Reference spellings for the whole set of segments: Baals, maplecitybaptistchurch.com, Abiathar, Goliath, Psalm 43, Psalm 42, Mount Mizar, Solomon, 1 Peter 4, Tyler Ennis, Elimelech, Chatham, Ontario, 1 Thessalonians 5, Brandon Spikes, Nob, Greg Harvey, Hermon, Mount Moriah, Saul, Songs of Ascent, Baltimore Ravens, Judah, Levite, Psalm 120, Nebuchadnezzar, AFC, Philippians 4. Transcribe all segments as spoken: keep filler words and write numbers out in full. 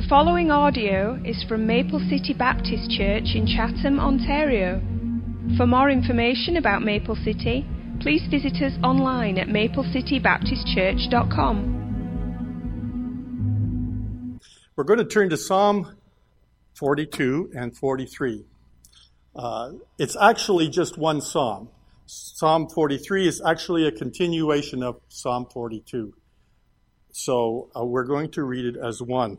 The following audio is from Maple City Baptist Church in Chatham, Ontario. For more information about Maple City, please visit us online at maple city baptist church dot com. We're going to turn to Psalm forty-two and forty-three. Uh, it's actually just one psalm. Psalm forty-three is actually a continuation of Psalm forty-two. So uh, we're going to read it as one.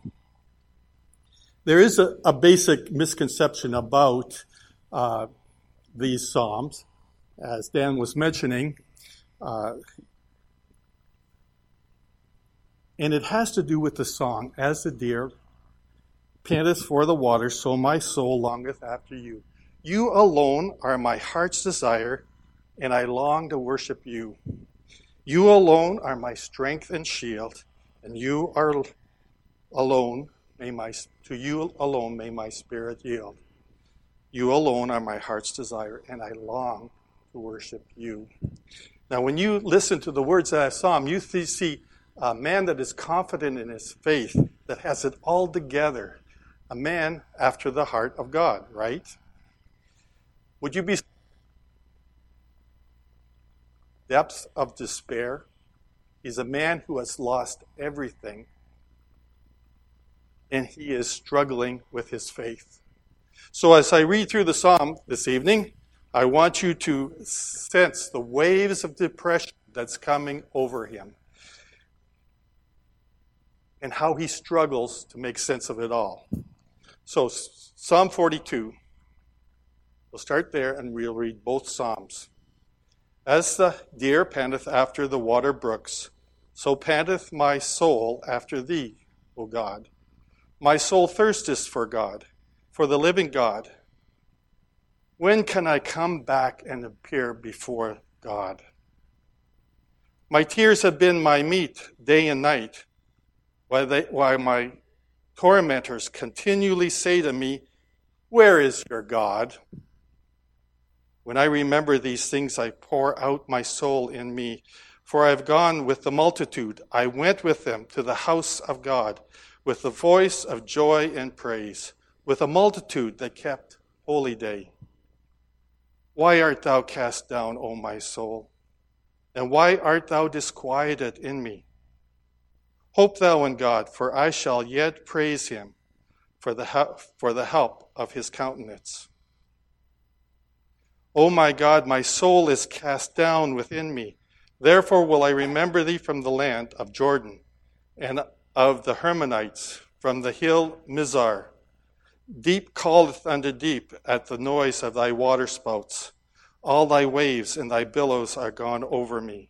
There is a, a basic misconception about uh, these psalms. As Dan was mentioning, uh, and it has to do with the song, "As the deer panteth for the water, so my soul longeth after you. You alone are my heart's desire, and I long to worship you. You alone are my strength and shield, and you are alone. May my, to you alone may my spirit yield. You alone are my heart's desire, and I long to worship you." Now, when you listen to the words of that psalm, you see a man that is confident in his faith, that has it all together, a man after the heart of God, right? Would you be depths of despair? He's a man who has lost everything, and he is struggling with his faith. So as I read through the psalm this evening, I want you to sense the waves of depression that's coming over him and how he struggles to make sense of it all. So Psalm forty-two, we'll start there and we'll read both psalms. "As the deer panteth after the water brooks, so panteth my soul after thee, O God. My soul thirsteth for God, for the living God. When can I come back and appear before God? My tears have been my meat day and night, while, they, while my tormentors continually say to me, 'Where is your God?' When I remember these things, I pour out my soul in me, for I have gone with the multitude. I went with them to the house of God, with the voice of joy and praise, with a multitude that kept holy day. Why art thou cast down, O my soul? And why art thou disquieted in me? Hope thou in God, for I shall yet praise him for the, for the help of his countenance. O my God, my soul is cast down within me. Therefore will I remember thee from the land of Jordan, and of the Hermonites, from the hill Mizar. Deep calleth unto deep at the noise of thy waterspouts. All thy waves and thy billows are gone over me.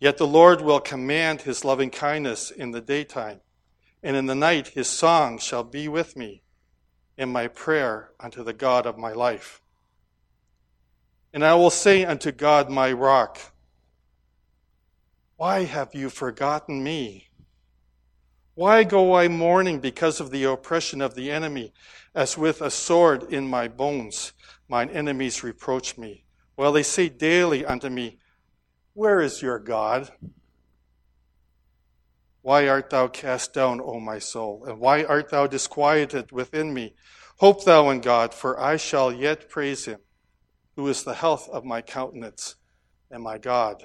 Yet the Lord will command his loving kindness in the daytime, and in the night his song shall be with me, and my prayer unto the God of my life. And I will say unto God my rock, why have you forgotten me? Why go I mourning because of the oppression of the enemy? As with a sword in my bones, mine enemies reproach me, while they say daily unto me, 'Where is your God?' Why art thou cast down, O my soul? And why art thou disquieted within me? Hope thou in God, for I shall yet praise him, who is the health of my countenance and my God.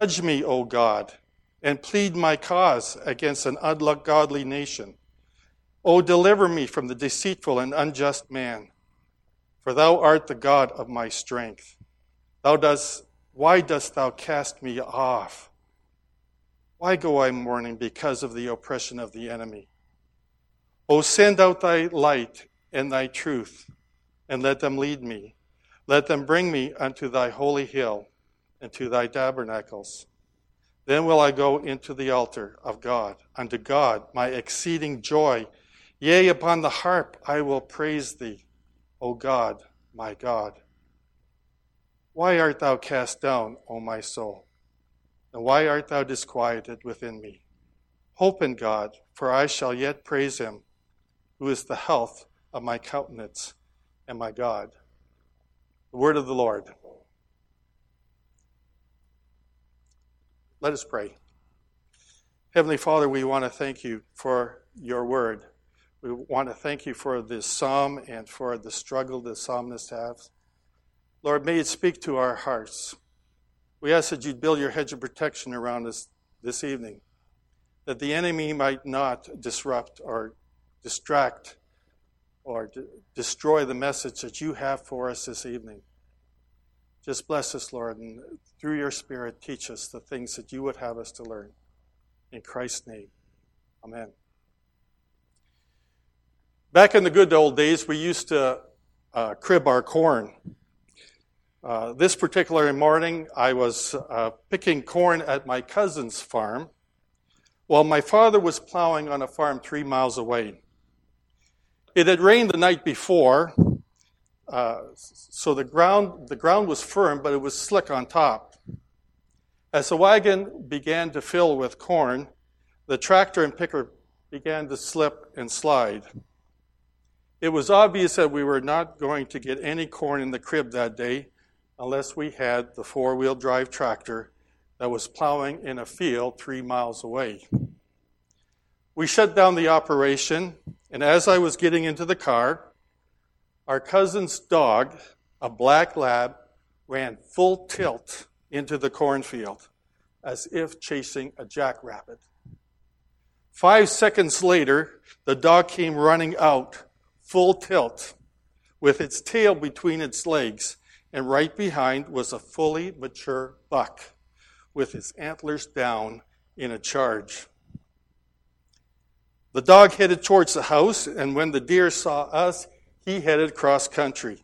Judge me, O God, and plead my cause against an ungodly nation. O deliver me from the deceitful and unjust man, for thou art the God of my strength. Thou dost, why dost thou cast me off? Why go I mourning because of the oppression of the enemy? O send out thy light and thy truth, and let them lead me. Let them bring me unto thy holy hill and to thy tabernacles. Then will I go into the altar of God, unto God, my exceeding joy. Yea, upon the harp I will praise thee, O God, my God. Why art thou cast down, O my soul? And why art thou disquieted within me? Hope in God, for I shall yet praise him, who is the health of my countenance and my God." The word of the Lord. Let us pray. Heavenly Father, we want to thank you for your word. We want to thank you for this psalm and for the struggle the psalmist has. Lord, may it speak to our hearts. We ask that you'd build your hedge of protection around us this evening, that the enemy might not disrupt or distract or d- destroy the message that you have for us this evening. Just bless us, Lord, and through your Spirit, teach us the things that you would have us to learn. In Christ's name, amen. Back in the good old days, we used to uh, crib our corn. Uh, this particular morning, I was uh, picking corn at my cousin's farm while my father was plowing on a farm three miles away. It had rained the night before, uh, so the ground the ground was firm, but it was slick on top. As the wagon began to fill with corn, the tractor and picker began to slip and slide. It was obvious that we were not going to get any corn in the crib that day unless we had the four-wheel drive tractor that was plowing in a field three miles away. We shut down the operation, and as I was getting into the car, our cousin's dog, a black lab, ran full tilt into the cornfield as if chasing a jackrabbit. Five seconds later, the dog came running out full tilt, with its tail between its legs, and right behind was a fully mature buck with his antlers down in a charge. The dog headed towards the house, and when the deer saw us, he headed cross country.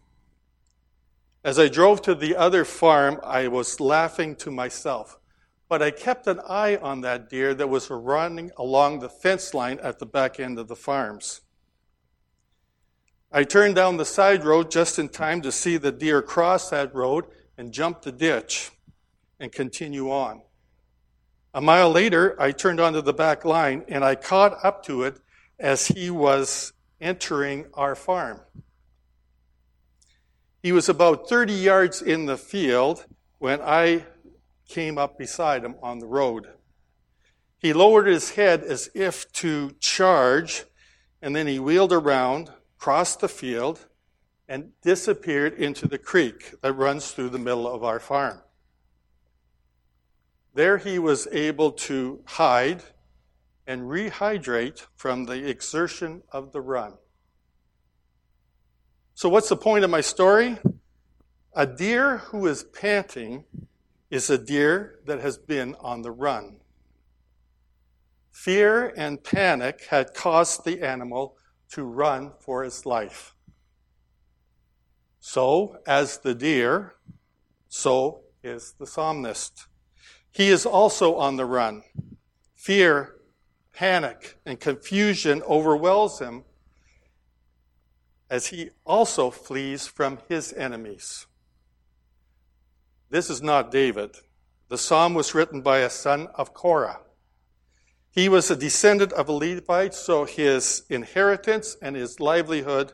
As I drove to the other farm, I was laughing to myself, but I kept an eye on that deer that was running along the fence line at the back end of the farms. I turned down the side road just in time to see the deer cross that road and jump the ditch and continue on. A mile later, I turned onto the back line, and I caught up to it as he was entering our farm. He was about thirty yards in the field when I came up beside him on the road. He lowered his head as if to charge, and then he wheeled around, crossed the field, and disappeared into the creek that runs through the middle of our farm. There he was able to hide and rehydrate from the exertion of the run. So what's the point of my story? A deer who is panting is a deer that has been on the run. Fear and panic had caused the animal to run for his life. So, as the deer, so is the psalmist. He is also on the run. Fear, panic, and confusion overwhelms him as he also flees from his enemies. This is not David. The psalm was written by a son of Korah. He was a descendant of a Levite, so his inheritance and his livelihood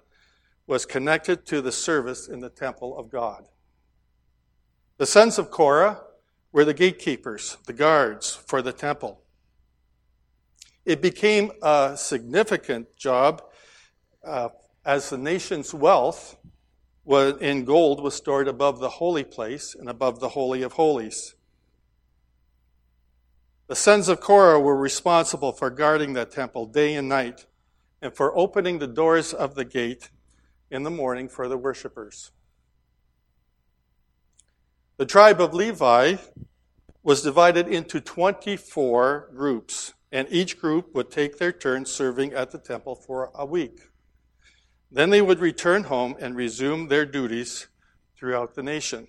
was connected to the service in the temple of God. The sons of Korah were the gatekeepers, the guards for the temple. It became a significant job uh, as the nation's wealth was, in gold was stored above the holy place and above the Holy of Holies. The sons of Korah were responsible for guarding that temple day and night and for opening the doors of the gate in the morning for the worshipers. The tribe of Levi was divided into twenty-four groups, and each group would take their turn serving at the temple for a week. Then they would return home and resume their duties throughout the nation.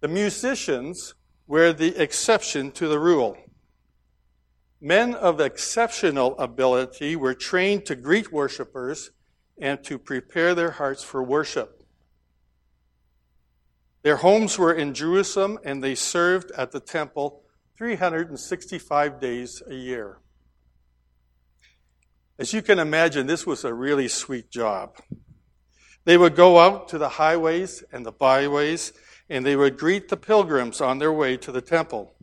The musicians were the exception to the rule. Men of exceptional ability were trained to greet worshipers and to prepare their hearts for worship. Their homes were in Jerusalem, and they served at the temple three hundred sixty-five days a year. As you can imagine, this was a really sweet job. They would go out to the highways and the byways, and they would greet the pilgrims on their way to the temple.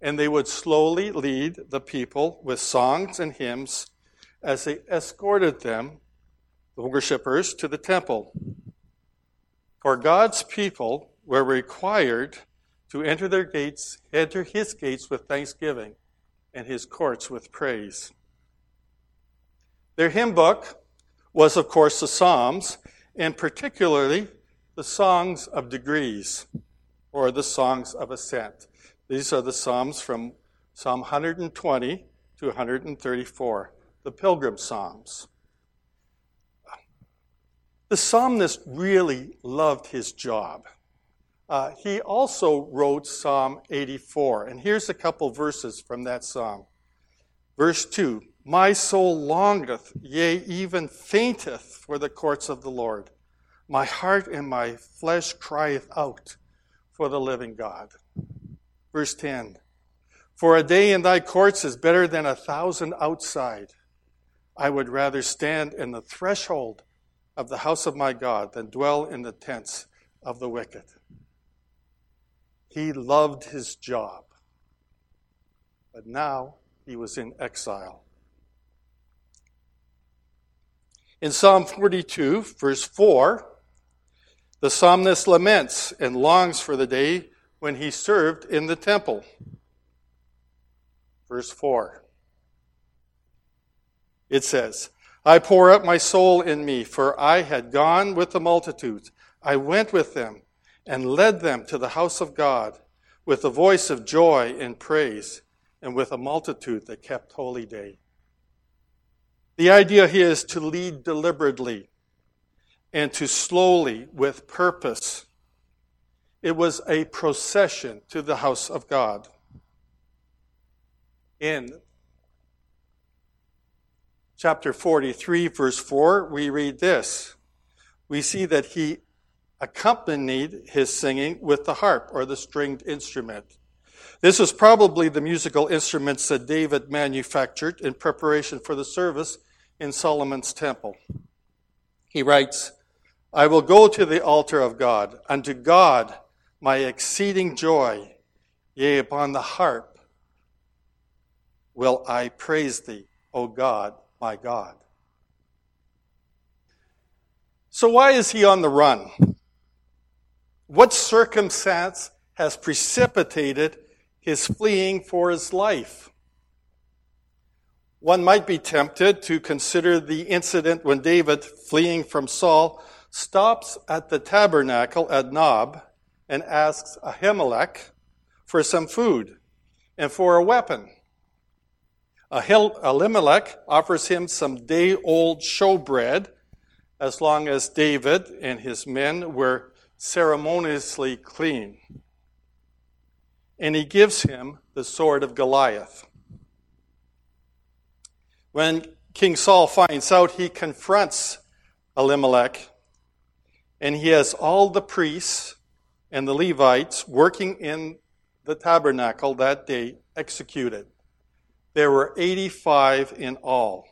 and they would slowly lead the people with songs and hymns as they escorted them, the worshipers, to the temple. For God's people were required to enter their gates, enter his gates with thanksgiving and his courts with praise. Their hymn book was, of course, the Psalms, and particularly the Songs of Degrees, or the Songs of Ascent. These are the Psalms from Psalm one hundred twenty to one hundred thirty-four, the Pilgrim Psalms. The psalmist really loved his job. Uh, he also wrote Psalm eighty-four, and here's a couple verses from that psalm. Verse two, my soul longeth, yea, even fainteth for the courts of the Lord. My heart and my flesh crieth out for the living God. Verse ten, for a day in thy courts is better than a thousand outside. I would rather stand in the threshold of the house of my God than dwell in the tents of the wicked. He loved his job, but now he was in exile. In Psalm forty-two, verse four, the psalmist laments and longs for the day when he served in the temple. Verse four, it says, I pour out my soul in me, for I had gone with the multitude. I went with them and led them to the house of God with the voice of joy and praise and with a multitude that kept holy day. The idea here is to lead deliberately and to slowly with purpose. It was a procession to the house of God. In chapter forty-three, verse four, we read this. We see that he accompanied his singing with the harp, or the stringed instrument. This was probably the musical instruments that David manufactured in preparation for the service in Solomon's temple. He writes, I will go to the altar of God, unto God my exceeding joy, yea, upon the harp will I praise thee, O God, my God. So why is he on the run? What circumstance has precipitated his fleeing for his life? One might be tempted to consider the incident when David, fleeing from Saul, stops at the tabernacle at Nob and asks Ahimelech for some food and for a weapon. Elimelech offers him some day-old showbread as long as David and his men were ceremoniously clean. And he gives him the sword of Goliath. When King Saul finds out, he confronts Elimelech, and he has all the priests and the Levites working in the tabernacle that day executed. There were eighty-five in all.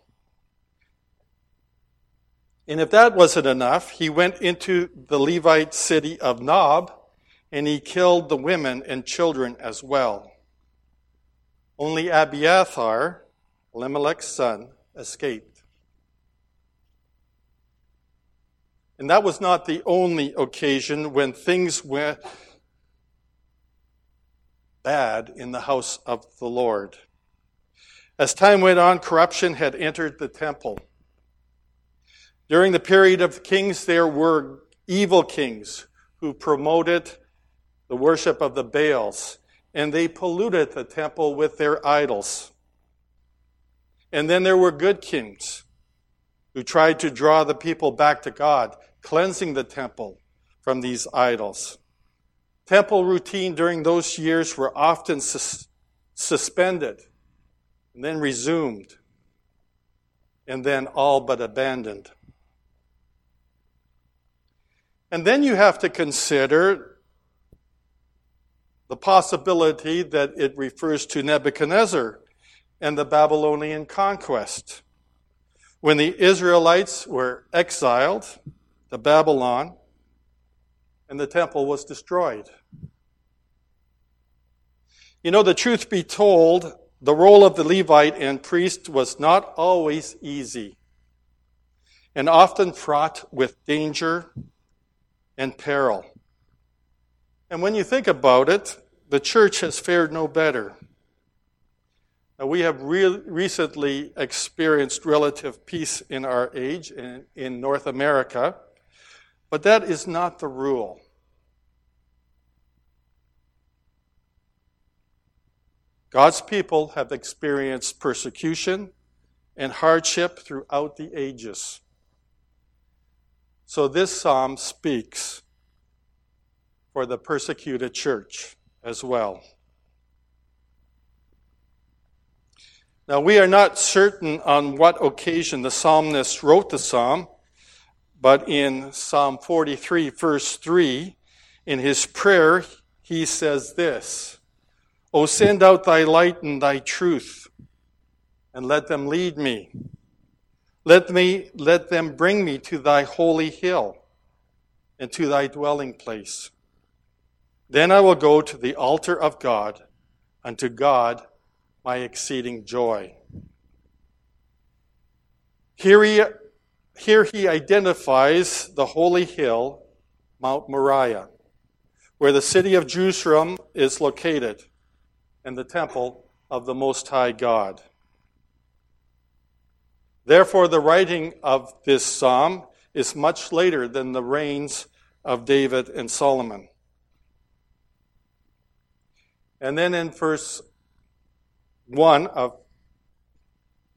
And if that wasn't enough, he went into the Levite city of Nob, and he killed the women and children as well. Only Abiathar, Elimelech's son, escaped. And that was not the only occasion when things went bad in the house of the Lord. As time went on, corruption had entered the temple. During the period of kings, there were evil kings who promoted the worship of the Baals, and they polluted the temple with their idols. And then there were good kings who tried to draw the people back to God, cleansing the temple from these idols. Temple routine during those years were often sus- suspended and then resumed and then all but abandoned. And then you have to consider the possibility that it refers to Nebuchadnezzar and the Babylonian conquest. When the Israelites were exiled to Babylon and the temple was destroyed. You know, the truth be told, the role of the Levite and priest was not always easy and often fraught with danger and peril. And when you think about it, the church has fared no better. Now, we have re- recently experienced relative peace in our age in, in North America, but that is not the rule. God's people have experienced persecution and hardship throughout the ages. So this psalm speaks for the persecuted church as well. Now, we are not certain on what occasion the psalmist wrote the psalm, but in Psalm forty-three, verse three, in his prayer, he says this, "O send out thy light and thy truth, and let them lead me. Let me, let them bring me to thy holy hill and to thy dwelling place. Then I will go to the altar of God, unto God my exceeding joy." Here he, here he identifies the holy hill, Mount Moriah, where the city of Jerusalem is located, and the temple of the Most High God. Therefore, the writing of this psalm is much later than the reigns of David and Solomon. And then in verse one of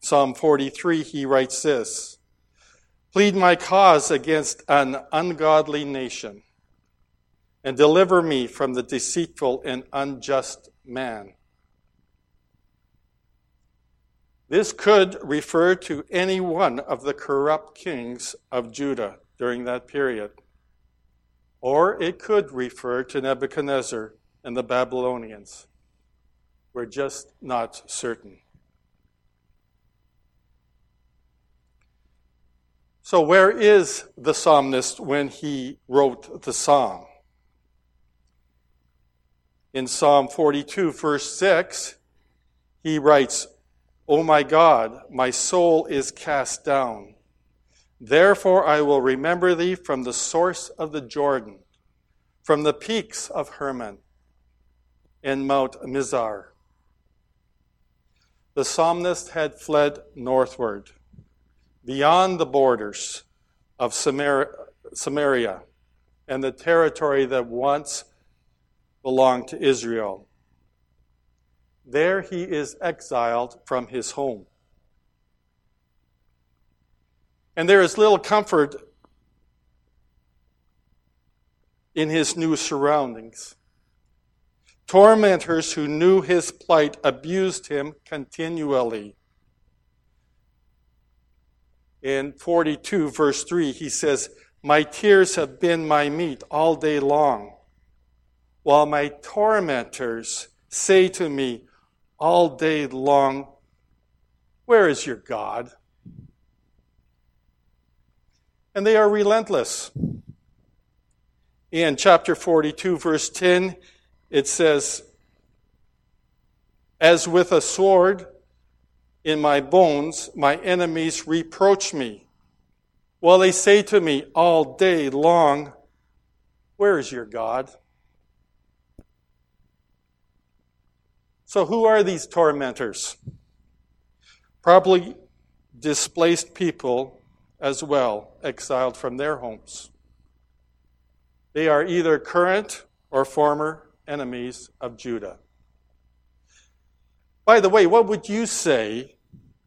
Psalm forty-three, he writes this, "Plead my cause against an ungodly nation, and deliver me from the deceitful and unjust man." This could refer to any one of the corrupt kings of Judah during that period, or it could refer to Nebuchadnezzar and the Babylonians. We're just not certain. So where is the psalmist when he wrote the psalm? In Psalm forty-two, verse six, he writes, "O my God, my soul is cast down. Therefore I will remember thee from the source of the Jordan, from the peaks of Hermon and Mount Mizar." The psalmist had fled northward, beyond the borders of Samaria and the territory that once belonged to Israel. There he is exiled from his home. And there is little comfort in his new surroundings. Tormentors who knew his plight abused him continually. In forty-two, verse three, he says, "My tears have been my meat all day long, while my tormentors say to me all day long, where is your God?" And they are relentless. In chapter forty-two, verse ten, it says, "As with a sword in my bones, my enemies reproach me, while they say to me all day long, where is your God?" So who are these tormentors? Probably displaced people as well, exiled from their homes. They are either current or former enemies of Judah. By the way, what would you say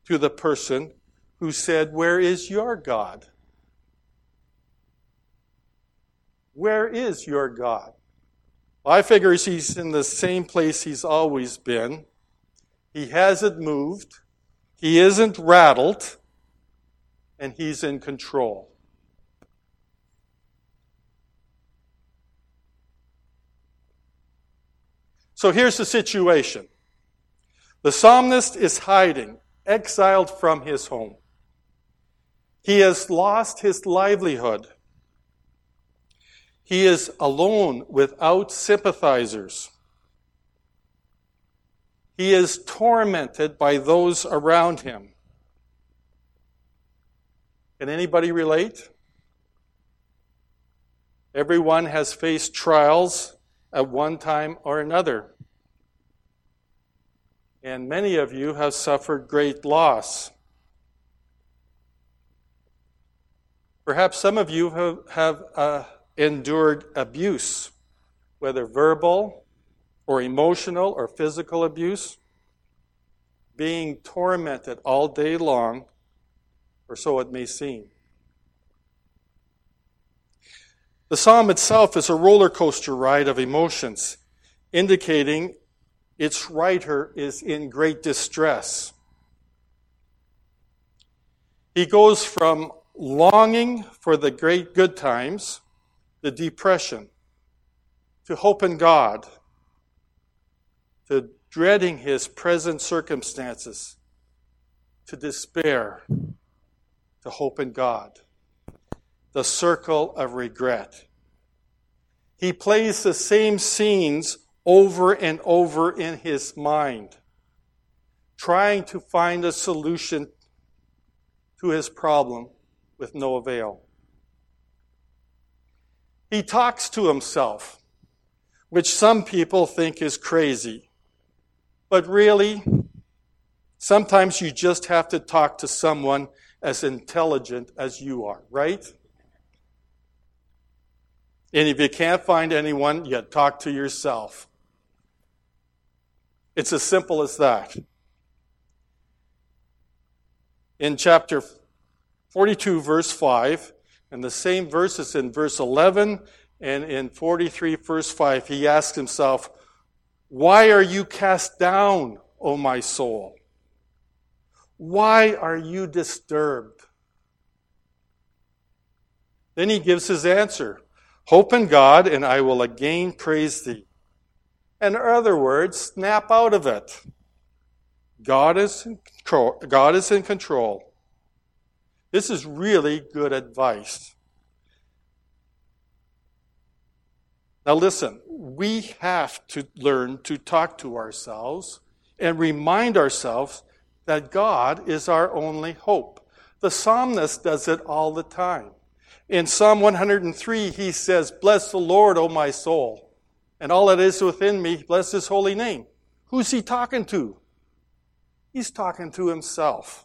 to the person who said, "Where is your God? Where is your God?" Well, I figure he's in the same place he's always been. He hasn't moved. He isn't rattled. And he's in control. So here's the situation. The psalmist is hiding, exiled from his home. He has lost his livelihood. He is alone without sympathizers. He is tormented by those around him. Can anybody relate? Everyone has faced trials at one time or another. And many of you have suffered great loss. Perhaps some of you have, have uh, endured abuse, whether verbal or emotional or physical abuse, being tormented all day long, or so it may seem. The psalm itself is a roller coaster ride of emotions, indicating its writer is in great distress. He goes from longing for the great good times, the depression, to hope in God, to dreading his present circumstances, to despair, to hope in God. The circle of regret. He plays the same scenes over and over in his mind, trying to find a solution to his problem with no avail. He talks to himself, which some people think is crazy. But really, sometimes you just have to talk to someone as intelligent as you are, right? And if you can't find anyone, you talk to yourself. It's as simple as that. In chapter forty-two, verse five, and the same verses in verse eleven and in forty-three, verse five, he asks himself, "Why are you cast down, O my soul? Why are you disturbed?" Then he gives his answer. "Hope in God, and I will again praise thee." In other words, snap out of it. God is in control. God is in control. This is really good advice. Now listen, we have to learn to talk to ourselves and remind ourselves that God is our only hope. The psalmist does it all the time. In Psalm one hundred three, he says, "Bless the Lord, O my soul, and all that is within me, bless his holy name." Who's he talking to? He's talking to himself.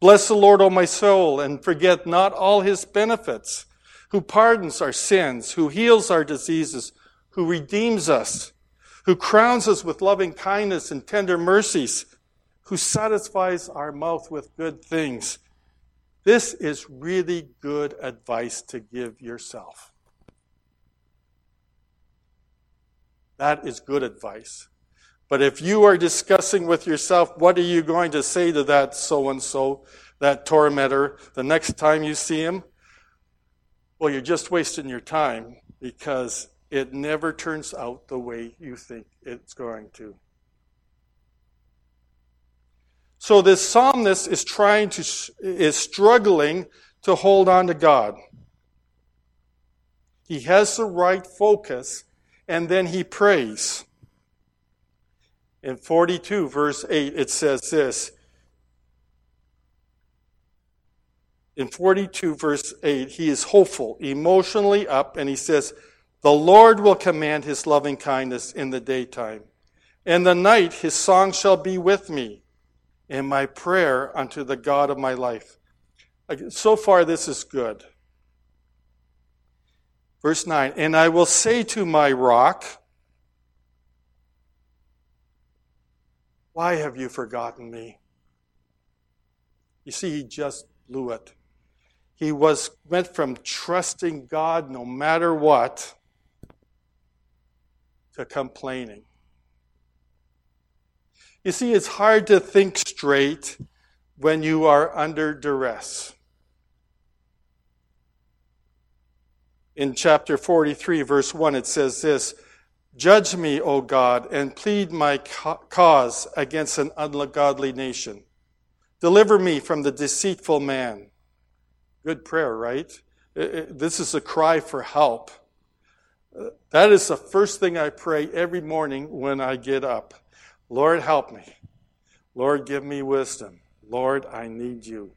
"Bless the Lord, O my soul, and forget not all his benefits, who pardons our sins, who heals our diseases, who redeems us, who crowns us with loving kindness and tender mercies, who satisfies our mouth with good things." This is really good advice to give yourself. That is good advice. But if you are discussing with yourself, what are you going to say to that so-and-so, that tormentor, the next time you see him? Well, you're just wasting your time because it never turns out the way you think it's going to. So this psalmist is trying to is struggling to hold on to God. He has the right focus, and then he prays. In forty-two, verse eight, it says this. In forty-two, verse eight, he is hopeful, emotionally up, and he says, "The Lord will command his loving kindness in the daytime. In the night his song shall be with me, and my prayer unto the God of my life." So far, this is good. Verse nine, "And I will say to my rock, why have you forgotten me?" You see, he just blew it. He was went from trusting God no matter what to complaining. You see, it's hard to think straight when you are under duress. In chapter forty-three, verse one, it says this, "Judge me, O God, and plead my cause against an ungodly nation. Deliver me from the deceitful man." Good prayer, right? This is a cry for help. That is the first thing I pray every morning when I get up. Lord, help me. Lord, give me wisdom. Lord, I need you.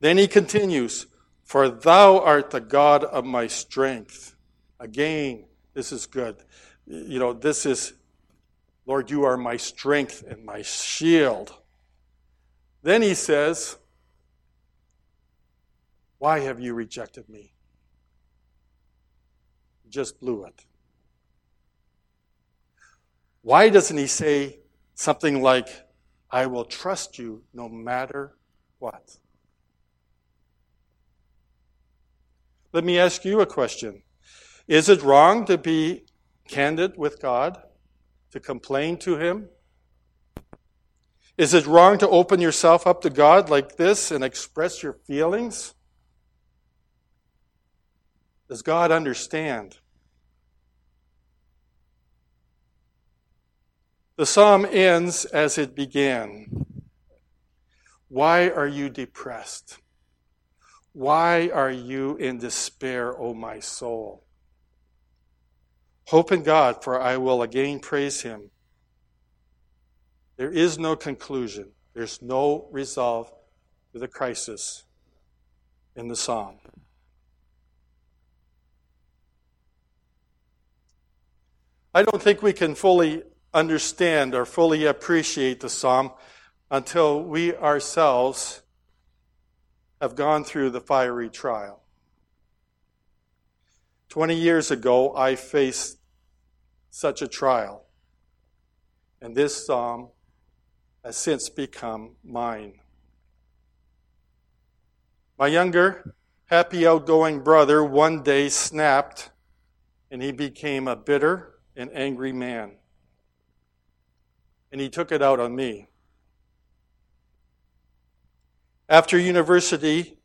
Then he continues, for thou art the God of my strength. Again, this is good. You know, this is, Lord, you are my strength and my shield. Then he says, why have you rejected me? Just blew it. Why doesn't he say something like, I will trust you no matter what? Let me ask you a question. Is it wrong to be candid with God, to complain to him? Is it wrong to open yourself up to God like this and express your feelings? Does God understand? The psalm ends as it began. Why are you depressed? Why are you in despair, O my soul? Hope in God, for I will again praise him. There is no conclusion. There's no resolve to the crisis in the psalm. I don't think we can fully understand or fully appreciate the psalm until we ourselves have gone through the fiery trial. Twenty years ago, I faced such a trial, and this psalm has since become mine. My younger, happy, outgoing brother one day snapped, and he became a bitter and angry man. And he took it out on me. After university,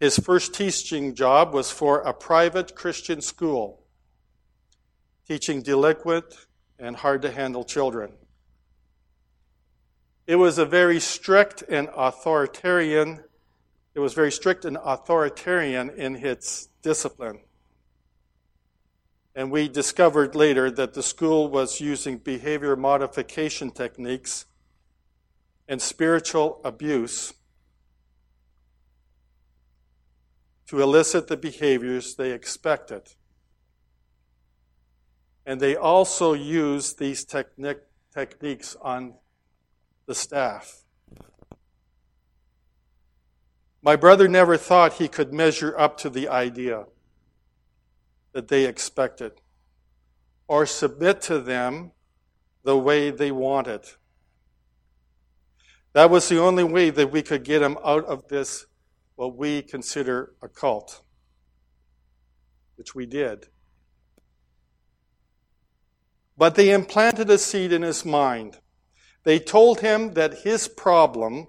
his first teaching job was for a private Christian school, teaching delinquent and hard-to-handle children. It was a very strict and authoritarian, it was very strict and authoritarian in its discipline. And we discovered later that the school was using behavior modification techniques and spiritual abuse to elicit the behaviors they expected. And they also used these technic- techniques on the staff. My brother never thought he could measure up to the idea that they expected, or submit to them the way they wanted. That was the only way that we could get him out of this, what we consider a cult, which we did. But they implanted a seed in his mind. They told him that his problem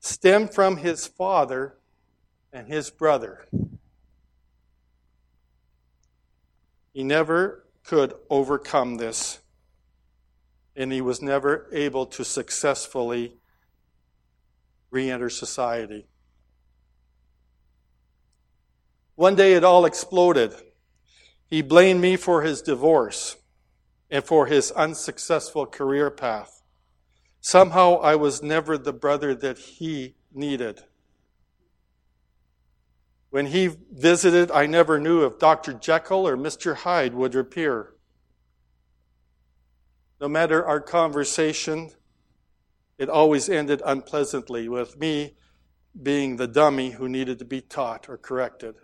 stemmed from his father and his brother. He never could overcome this, and he was never able to successfully re-enter society. One day it all exploded. He blamed me for his divorce and for his unsuccessful career path. Somehow I was never the brother that he needed. When he visited, I never knew if Doctor Jekyll or Mister Hyde would appear. No matter our conversation, it always ended unpleasantly with me being the dummy who needed to be taught or corrected.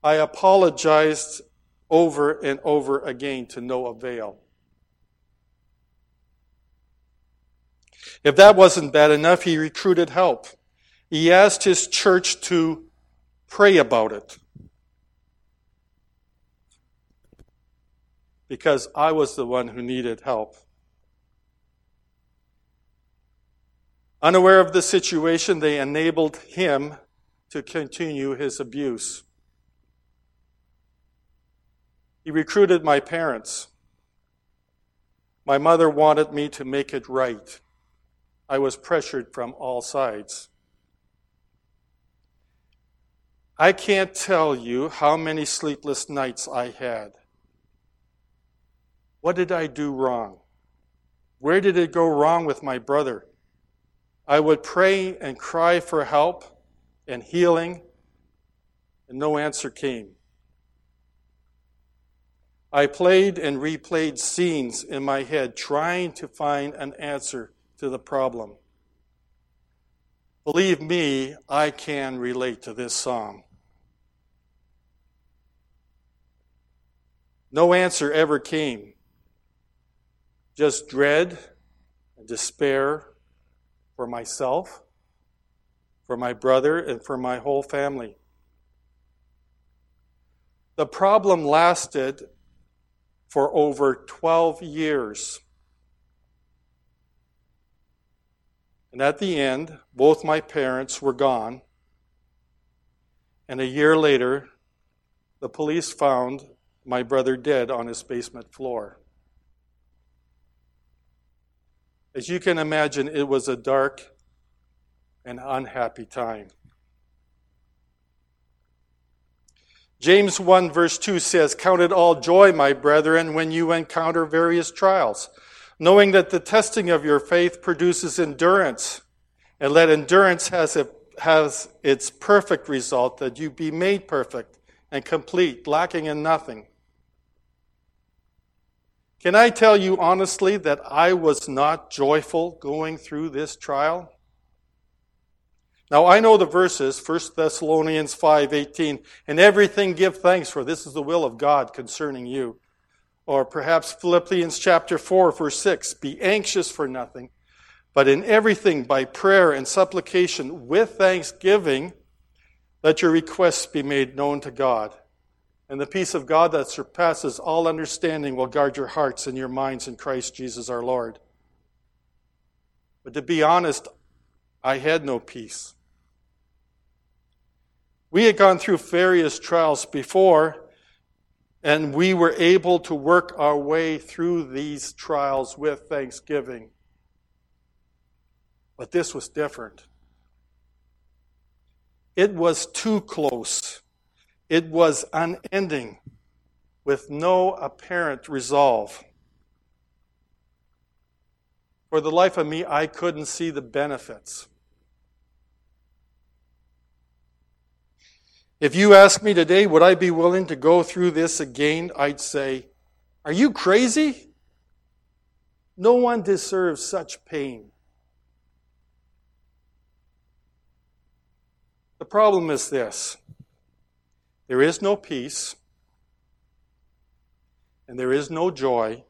I apologized over and over again to no avail. If that wasn't bad enough, he recruited help. He asked his church to pray about it, because I was the one who needed help. Unaware of the situation, they enabled him to continue his abuse. He recruited my parents. My mother wanted me to make it right. I was pressured from all sides. I can't tell you how many sleepless nights I had. What did I do wrong? Where did it go wrong with my brother? I would pray and cry for help and healing, and no answer came. I played and replayed scenes in my head, trying to find an answer to the problem. Believe me, I can relate to this psalm. No answer ever came. Just dread and despair for myself, for my brother, and for my whole family. The problem lasted for over twelve years. And at the end, both my parents were gone. And a year later, the police found my brother dead on his basement floor. As you can imagine, it was a dark and unhappy time. James one verse two says, "Count it all joy, my brethren, when you encounter various trials, knowing that the testing of your faith produces endurance, and let endurance has, a, has its perfect result, that you be made perfect and complete, lacking in nothing." Can I tell you honestly that I was not joyful going through this trial? Now, I know the verses, First Thessalonians five eighteen, "And everything give thanks, for this is the will of God concerning you." Or perhaps Philippians chapter four, verse six, "Be anxious for nothing, but in everything by prayer and supplication with thanksgiving, let your requests be made known to God. And the peace of God that surpasses all understanding will guard your hearts and your minds in Christ Jesus our Lord." But to be honest, I had no peace. We had gone through various trials before, and we were able to work our way through these trials with thanksgiving. But this was different. It was too close. It was unending, with no apparent resolve. For the life of me, I couldn't see the benefits. If you ask me today, would I be willing to go through this again? I'd say, "Are you crazy? No one deserves such pain." The problem is this. There is no peace and there is no joy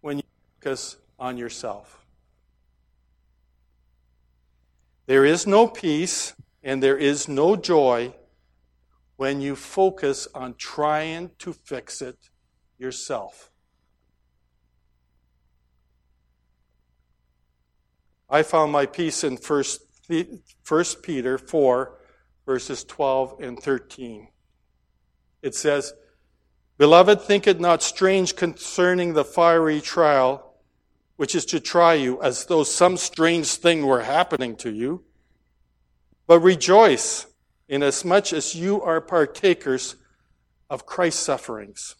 when you focus on yourself. There is no peace and there is no joy when you focus on trying to fix it yourself. I found my peace in First Peter four, verses twelve and thirteen. It says, "Beloved, think it not strange concerning the fiery trial, which is to try you, as though some strange thing were happening to you. But rejoice, inasmuch as you are partakers of Christ's sufferings,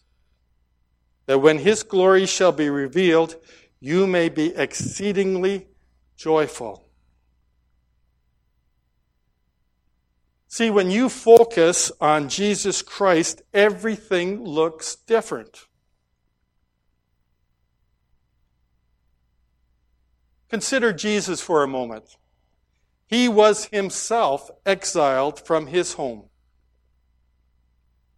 that when his glory shall be revealed, you may be exceedingly joyful." See, when you focus on Jesus Christ, everything looks different. Consider Jesus for a moment. He was himself exiled from his home.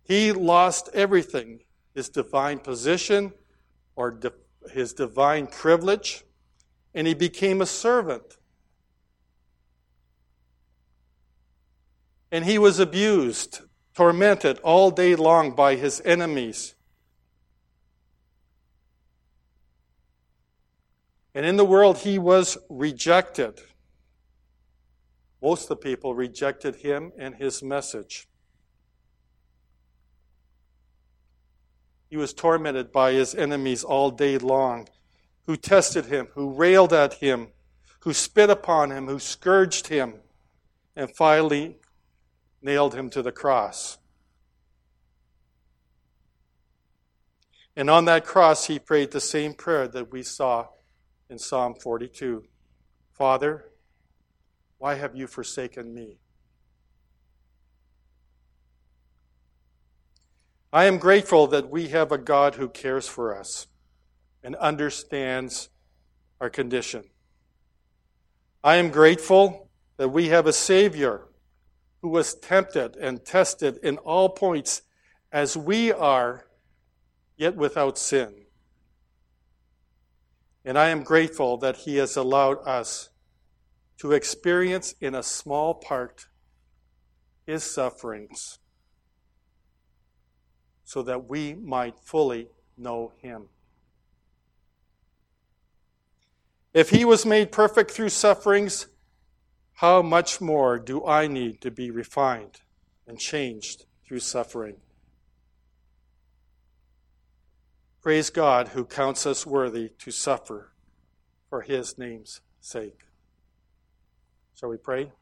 He lost everything, his divine position or di- his divine privilege, and he became a servant. And he was abused, tormented all day long by his enemies. And in the world, he was rejected. Most of the people rejected him and his message. He was tormented by his enemies all day long, who tested him, who railed at him, who spit upon him, who scourged him, and finally nailed him to the cross. And on that cross, he prayed the same prayer that we saw in Psalm forty-two. Father, why have you forsaken me? I am grateful that we have a God who cares for us and understands our condition. I am grateful that we have a Savior who was tempted and tested in all points as we are, yet without sin. And I am grateful that he has allowed us to experience in a small part his sufferings so that we might fully know him. If he was made perfect through sufferings, how much more do I need to be refined and changed through suffering? Praise God who counts us worthy to suffer for his name's sake. Shall we pray?